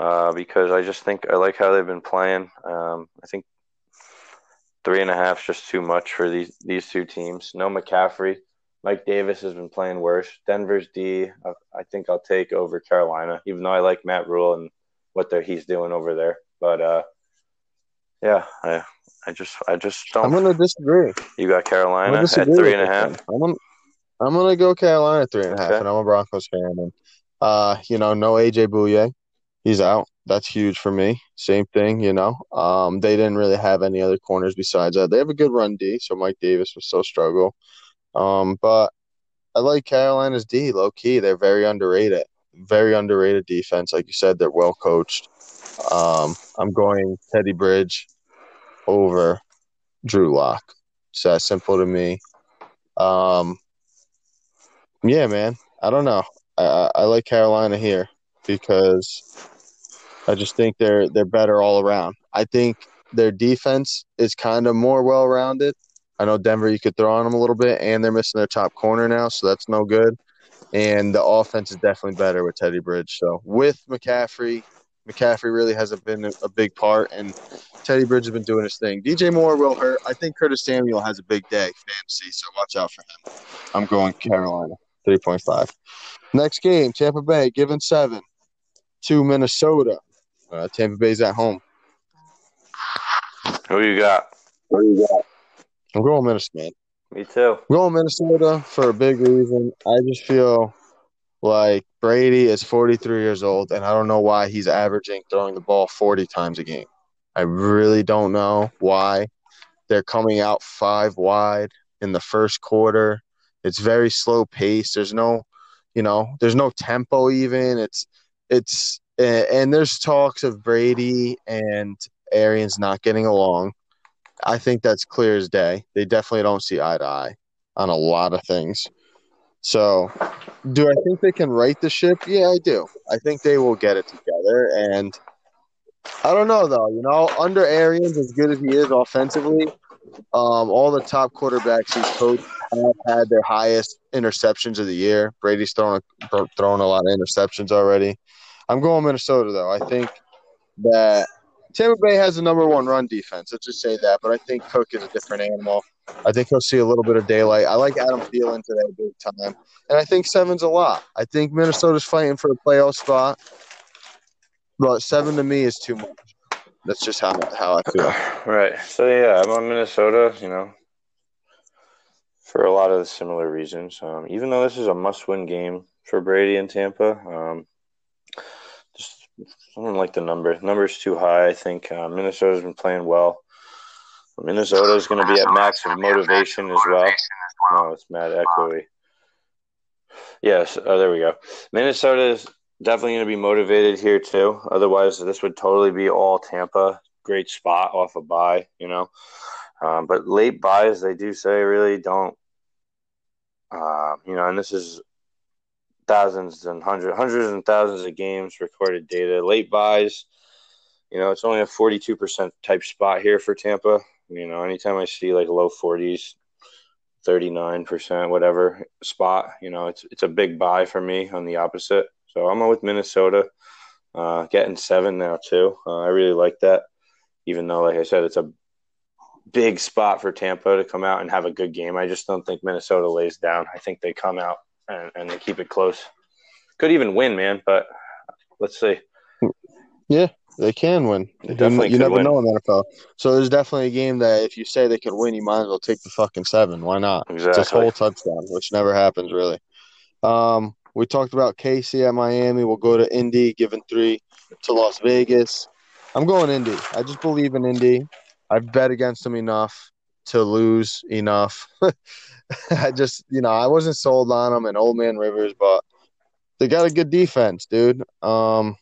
uh, because I just think I like how they've been playing. Um, I think three and a half is just too much for these these two teams. No McCaffrey, Mike Davis has been playing worse. Denver's D, I, I think I'll take over Carolina, even though I like Matt Rule and what the, he's doing over there. But uh, yeah, I. I just, I just don't. I'm going to disagree. You got Carolina at three and a half. I'm going I'm to go Carolina at three and a half, okay. And I'm a Broncos fan. And uh, you know, no A J Bouye, he's out. That's huge for me. Same thing, you know. Um, they didn't really have any other corners besides that. They have a good run D, so Mike Davis was still struggle. Um, but I like Carolina's D, low key. They're very underrated, very underrated defense. Like you said, they're well coached. Um, I'm going Teddy Bridge over Drew Lock. It's that simple to me. Um, yeah, man. I don't know. I, I like Carolina here because I just think they're they're better all around. I think their defense is kind of more well-rounded. I know Denver, you could throw on them a little bit, and they're missing their top corner now, so that's no good. And the offense is definitely better with Teddy Bridge. So with McCaffrey, McCaffrey really hasn't been a big part, and Teddy Bridge has been doing his thing. D J Moore will hurt. I think Curtis Samuel has a big day, fantasy, so watch out for him. I'm going Carolina, three point five. Next game, Tampa Bay giving seven to Minnesota. Uh, Tampa Bay's at home. Who you got? Who you got? I'm going Minnesota, man. Me too. I'm going Minnesota for a big reason. I just feel like Brady is forty-three years old, and I don't know why he's averaging throwing the ball forty times a game. I really don't know why. They're coming out five wide in the first quarter. It's very slow pace. There's no, you know, there's no tempo even. It's it's and there's talks of Brady and Arians not getting along. I think that's clear as day. They definitely don't see eye to eye on a lot of things. So, do I think they can right the ship? Yeah, I do. I think they will get it together. And I don't know, though. You know, under Arians, as good as he is offensively, um, all the top quarterbacks he's coached have had their highest interceptions of the year. Brady's thrown a, thrown a lot of interceptions already. I'm going Minnesota, though. I think that Tampa Bay has the number one run defense. Let's just say that. But I think Cook is a different animal. I think he'll see a little bit of daylight. I like Adam Thielen today big time. And I think seven's a lot. I think Minnesota's fighting for a playoff spot. But seven to me is too much. That's just how, how I feel. Right. So, yeah, I'm on Minnesota, you know, for a lot of the similar reasons. Um, even though this is a must-win game for Brady and Tampa, um, just, I don't like the number. The number's too high, I think. Uh, Minnesota's been playing well. Minnesota is going to be at max of motivation as well. No, it's mad echoey. Yes, oh, there we go. Minnesota is definitely going to be motivated here too. Otherwise, this would totally be all Tampa. Great spot off a bye, you know. Um, but late buys, they do say, really don't Uh, you know, and this is thousands and hundreds, hundreds and thousands of games, recorded data, late buys. You know, it's only a forty-two percent type spot here for Tampa. You know, anytime I see like low forties, thirty-nine percent, whatever spot, you know, it's it's a big buy for me on the opposite. So I'm with Minnesota, uh, getting seven now too. Uh, I really like that, even though, like I said, it's a big spot for Tampa to come out and have a good game. I just don't think Minnesota lays down. I think they come out and, and they keep it close. Could even win, man, but let's see. Yeah. They can win. They definitely you never win. know in the N F L. So there's definitely a game that if you say they could win, you might as well take the fucking seven. Why not? Exactly. Just whole touchdown, which never happens really. Um, we talked about K C at Miami. We'll go to Indy, giving three to Las Vegas. I'm going Indy. I just believe in Indy. I've bet against them enough to lose enough. I just, you know, I wasn't sold on them and Old Man Rivers, but they got a good defense, dude. Um,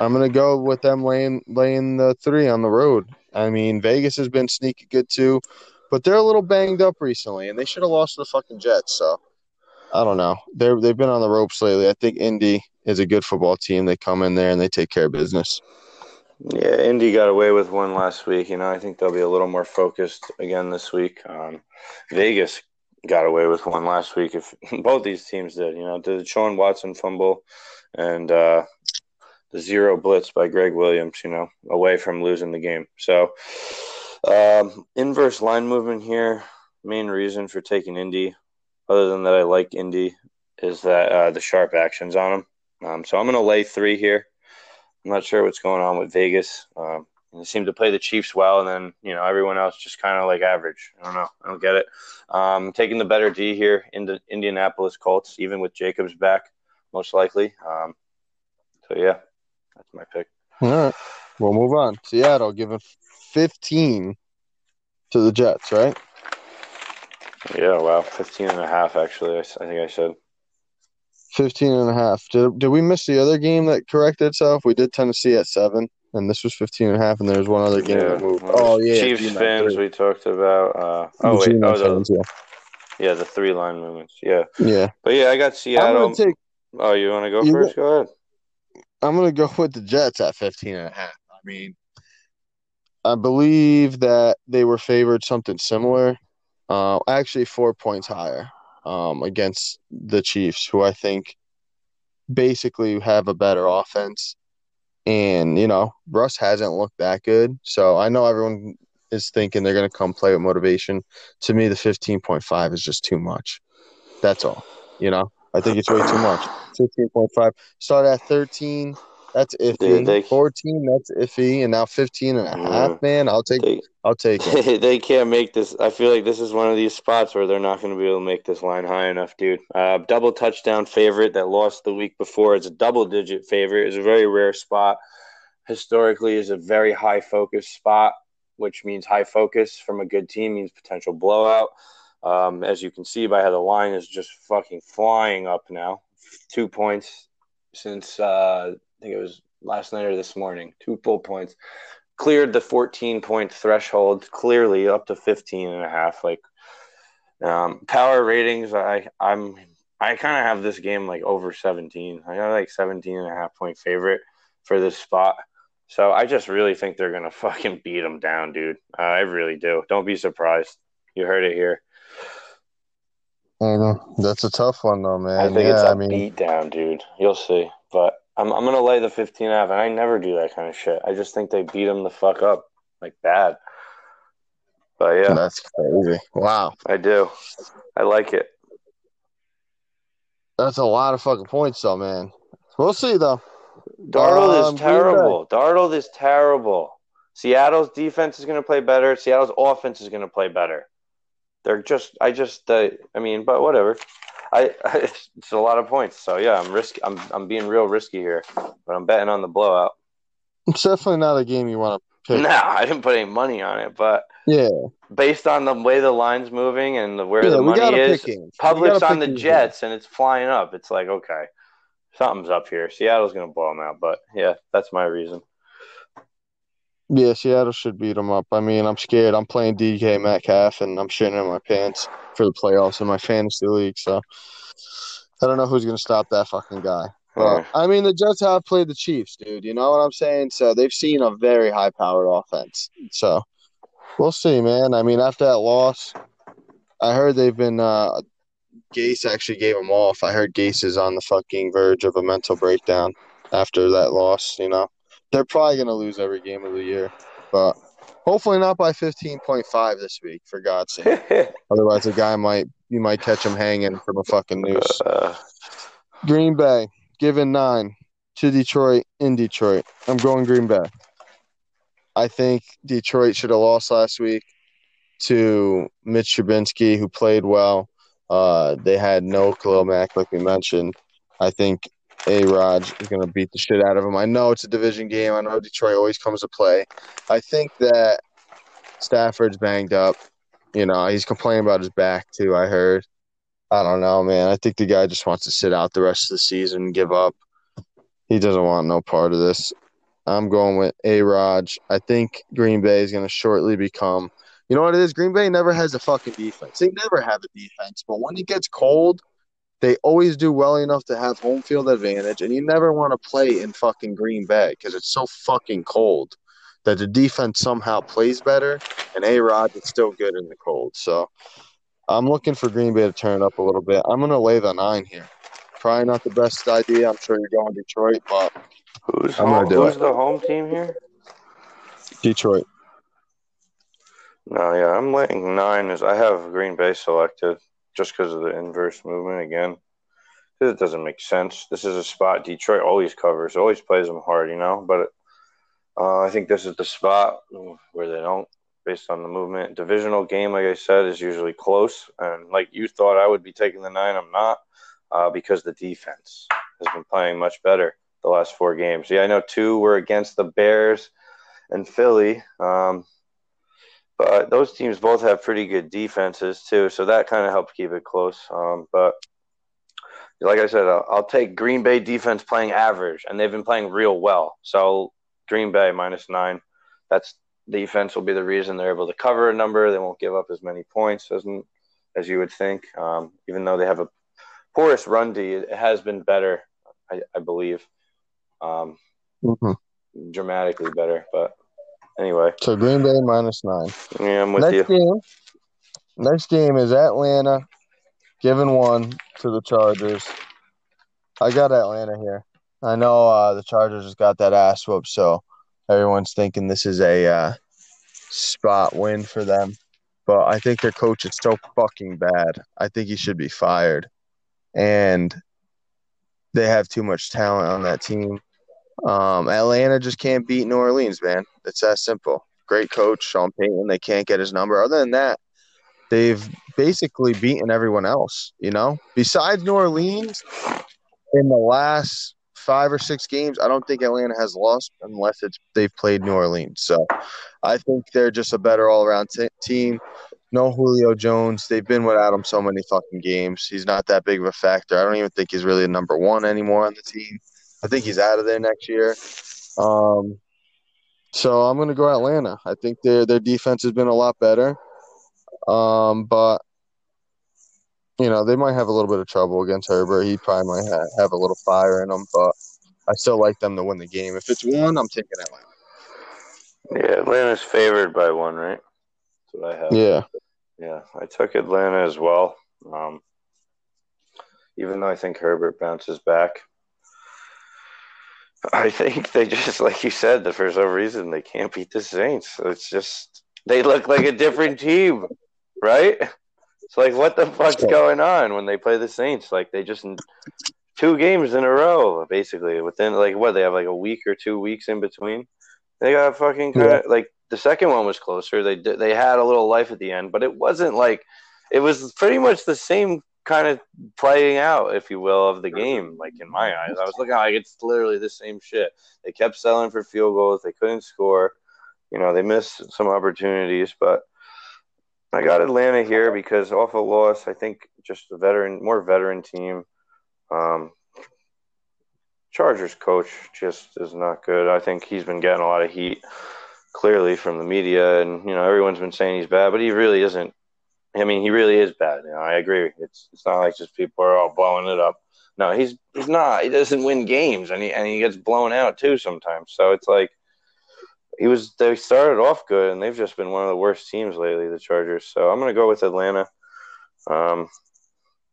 I'm going to go with them laying laying the three on the road. I mean, Vegas has been sneaky good too, but they're a little banged up recently, and they should have lost to the fucking Jets. So, I don't know. They're, they've been on the ropes lately. I think Indy is a good football team. They come in there, and they take care of business. Yeah, Indy got away with one last week. You know, I think they'll be a little more focused again this week. Um, Vegas got away with one last week. If both these teams did. You know, the Sean Watson fumble and uh, – the zero blitz by Greg Williams, you know, away from losing the game. So, um, inverse line movement here, main reason for taking Indy, other than that I like Indy, is that uh, the sharp actions on them. Um, so I'm going to lay three here. I'm not sure what's going on with Vegas. Um, they seem to play the Chiefs well, and then, you know, everyone else just kind of like average. I don't know. I don't get it. Um, taking the better D here in the Indianapolis Colts, even with Jacobs back, most likely. Um, so, yeah. That's my pick. All right. We'll move on. Seattle giving fifteen to the Jets, right? Yeah, wow. fifteen and a half, actually. I, I think I said fifteen and a half. Did, did we miss the other game that corrected itself? We did Tennessee at seven, and this was fifteen and a half, and there was one other game yeah. that moved. Well, oh, yeah. Chiefs fans we talked about. Uh, oh, wait. Oh, fans, the, yeah. yeah, the three-line movements. Yeah. Yeah. But, yeah, I got Seattle. Take, oh, you want to go first? Go ahead. I'm going to go with the Jets at fifteen and a half. I mean, I believe that they were favored something similar, uh, actually four points higher um, against the Chiefs, who I think basically have a better offense. And, you know, Russ hasn't looked that good. So I know everyone is thinking they're going to come play with motivation. To me, the fifteen point five is just too much. That's all, you know. I think it's way too much. fifteen point five. Started at thirteen. That's iffy. Dude, they, fourteen, that's iffy. And now fifteen and a half, yeah, man. I'll take they, I'll take it. They can't make this. I feel like this is one of these spots where they're not going to be able to make this line high enough, dude. Uh, double touchdown favorite that lost the week before. It's a double-digit favorite. It's a very rare spot. Historically, it's a very high-focus spot, which means high focus from a good team means potential blowout. Um, as you can see by how the line is just fucking flying up now. Two points since uh, I think it was last night or this morning. Two full points. Cleared the fourteen-point threshold, clearly up to fifteen and a half. Like, um, power ratings, I I'm I kind of have this game like over seventeen. I got like seventeen and a half point favorite for this spot. So I just really think they're going to fucking beat them down, dude. Uh, I really do. Don't be surprised. You heard it here. I know. That's a tough one, though, man. I think yeah, it's a I mean... beat down, dude. You'll see. But I'm I'm going to lay the fifteen and a half, and I never do that kind of shit. I just think they beat them the fuck up, like, bad. But, yeah. That's crazy. Wow. I do. I like it. That's a lot of fucking points, though, man. We'll see, though. Darnold um, is terrible. Darnold is terrible. Seattle's defense is going to play better. Seattle's offense is going to play better. They're just, I just, uh, I mean, but whatever. I, I, it's a lot of points, so yeah, I'm risk, I'm, I'm being real risky here, but I'm betting on the blowout. It's definitely not a game you want to pick. No, nah, I didn't put any money on it, but yeah, based on the way the line's moving and the, where yeah, the money is, public's on the Jets games. And it's flying up. It's like, okay, something's up here. Seattle's gonna blow them out, but yeah, that's my reason. Yeah, Seattle should beat them up. I mean, I'm scared. I'm playing D K Metcalf, and I'm shitting in my pants for the playoffs in my fantasy league. So I don't know who's going to stop that fucking guy. But, I mean, the Jets have played the Chiefs, dude. You know what I'm saying? So they've seen a very high-powered offense. So we'll see, man. I mean, after that loss, I heard they've been uh, – Gase actually gave them off. I heard Gase is on the fucking verge of a mental breakdown after that loss, you know. They're probably going to lose every game of the year. But hopefully not by fifteen point five this week, for God's sake. Otherwise, a guy might – you might catch him hanging from a fucking noose. Uh, Green Bay. Given nine to Detroit in Detroit. I'm going Green Bay. I think Detroit should have lost last week to Mitch Trubisky, who played well. Uh, they had no Khalil Mack, like we mentioned. I think A-Rod is going to beat the shit out of him. I know it's a division game. I know Detroit always comes to play. I think that Stafford's banged up. You know, he's complaining about his back, too, I heard. I don't know, man. I think the guy just wants to sit out the rest of the season and give up. He doesn't want no part of this. I'm going with A-Rod. I think Green Bay is going to shortly become – you know what it is? Green Bay never has a fucking defense. They never have a defense. But when it gets cold, they always do well enough to have home field advantage, and you never want to play in fucking Green Bay because it's so fucking cold that the defense somehow plays better, and A-Rod is still good in the cold. So – I'm looking for Green Bay to turn up a little bit. I'm going to lay the nine here. Probably not the best idea. I'm sure you're going Detroit, but who's I'm going to do who's it. Who's the home team here? Detroit. No, yeah, I'm laying nine. Is I have Green Bay selected just because of the inverse movement again. It doesn't make sense. This is a spot Detroit always covers, always plays them hard, you know. But uh, I think this is the spot where they don't. Based on the movement. Divisional game, like I said, is usually close. And like you thought I would be taking the nine, I'm not, uh, because the defense has been playing much better the last four games. Yeah, I know two were against the Bears and Philly. Um, but those teams both have pretty good defenses, too. So that kind of helped keep it close. Um, but like I said, I'll, I'll take Green Bay defense playing average. And they've been playing real well. So Green Bay minus nine. That's defense will be the reason they're able to cover a number. They won't give up as many points as, as you would think. Um, even though they have a porous run D, it has been better, I, I believe. Um, mm-hmm. Dramatically better. But anyway. So Green Bay minus nine. Yeah, I'm with next you. Game, next game is Atlanta, giving one to the Chargers. I got Atlanta here. I know uh, the Chargers just got that ass whoop, so. Everyone's thinking this is a uh, spot win for them. But I think their coach is so fucking bad. I think he should be fired. And they have too much talent on that team. Um, Atlanta just can't beat New Orleans, man. It's that simple. Great coach, Sean Payton. They can't get his number. Other than that, they've basically beaten everyone else, you know? Besides New Orleans, in the last – five or six games, I don't think Atlanta has lost unless it's they've played New Orleans. So I think they're just a better all-around t- team. No Julio Jones. They've been without him so many fucking games. He's not that big of a factor. I don't even think he's really a number one anymore on the team. I think he's out of there next year. Um, so I'm going to go Atlanta. I think their their defense has been a lot better. Um, but You know, they might have a little bit of trouble against Herbert. He probably might ha- have a little fire in him, but I still like them to win the game. If it's one, I'm taking Atlanta. Yeah, Atlanta's favored by one, right? That's what I have. Yeah. Yeah, I took Atlanta as well, um, even though I think Herbert bounces back. I think they just, like you said, for some reason, they can't beat the Saints. It's just they look like a different team, right? It's like, what the fuck's going on when they play the Saints? Like, they just – two games in a row, basically. Within, like, what, they have, like, a week or two weeks in between? They got fucking yeah. – like, the second one was closer. They they had a little life at the end, but it wasn't like – it was pretty much the same kind of playing out, if you will, of the game, like, in my eyes. I was looking like, it's literally the same shit. They kept selling for field goals. They couldn't score. You know, they missed some opportunities, but – I got Atlanta here because off a loss, I think just a veteran, more veteran team. Um, Chargers coach just is not good. I think he's been getting a lot of heat clearly from the media, and, you know, everyone's been saying he's bad, but he really isn't. I mean, he really is bad. You know, I agree. It's it's not like just people are all blowing it up. No, he's he's not. He doesn't win games, and he and he gets blown out too sometimes. So it's like he was. They started off good, and they've just been one of the worst teams lately, the Chargers. So I'm going to go with Atlanta. Um,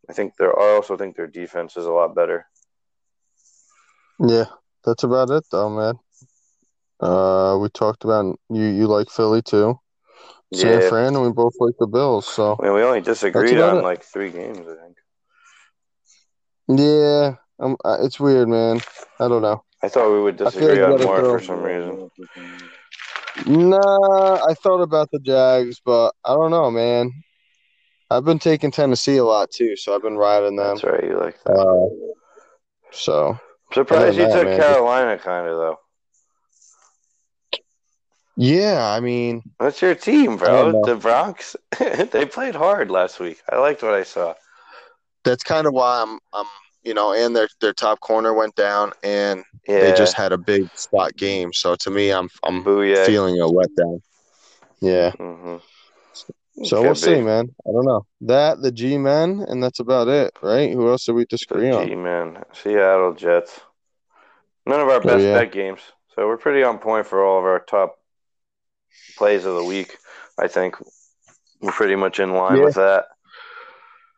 I think they're. I also think their defense is a lot better. Yeah, that's about it, though, man. Uh, we talked about you. You like Philly too. San yeah. Fran, and we both like the Bills. So I mean, we only disagreed on it. like three games, I think. Yeah, um, it's weird, man. I don't know. I thought we would disagree like on more for some reason. Nah, I thought about the Jags, but I don't know, man. I've been taking Tennessee a lot too, so I've been riding them. That's right, you like that. Uh, so I'm surprised you took man. Carolina, kind of though. Yeah, I mean... That's your team, bro. The Bronx, they played hard last week. I liked what I saw. That's kind of why I'm, I'm you know, and their their top corner went down, and yeah. they just had a big spot game. So, to me, I'm I'm Booyah. feeling a letdown. Yeah. Mm-hmm. So, we'll be. see, man. I don't know. That, the G-Men, and that's about it, right? Who else did we disagree on? G-Men. Seattle Jets. None of our best oh, yeah. bet games. So, we're pretty on point for all of our top plays of the week. I think we're pretty much in line yeah. with that.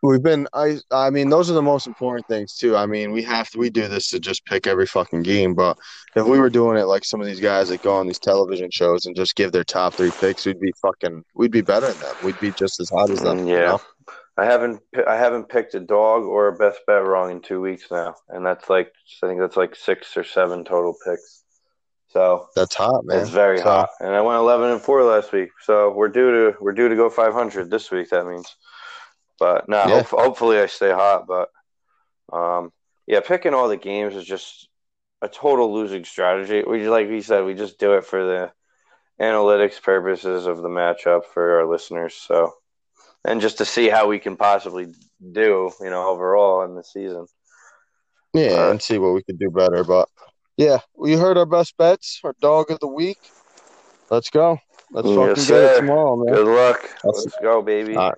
We've been I I mean those are the most important things too. I mean, we have to we do this to just pick every fucking game, but if we were doing it like some of these guys that go on these television shows and just give their top three picks, we'd be fucking we'd be better than them. We'd be just as hot as them. Mm, yeah. You know? I haven't I haven't picked a dog or a best bet wrong in two weeks now, and that's like I think that's like six or seven total picks. So that's hot, man. It's very that's hot. hot, and I went eleven and four last week. So we're due to we're due to go five hundred this week. That means, but no, nah, yeah. ho- hopefully I stay hot. But um, yeah, picking all the games is just a total losing strategy. We like we said, we just do it for the analytics purposes of the matchup for our listeners. So, and just to see how we can possibly do, you know, overall in the season. Yeah, uh, and see what we could do better, but. Yeah, we heard our best bets, our dog of the week. Let's go. Let's yes, fucking sir. get it tomorrow, man. Good luck. Let's, Let's go, baby. All right.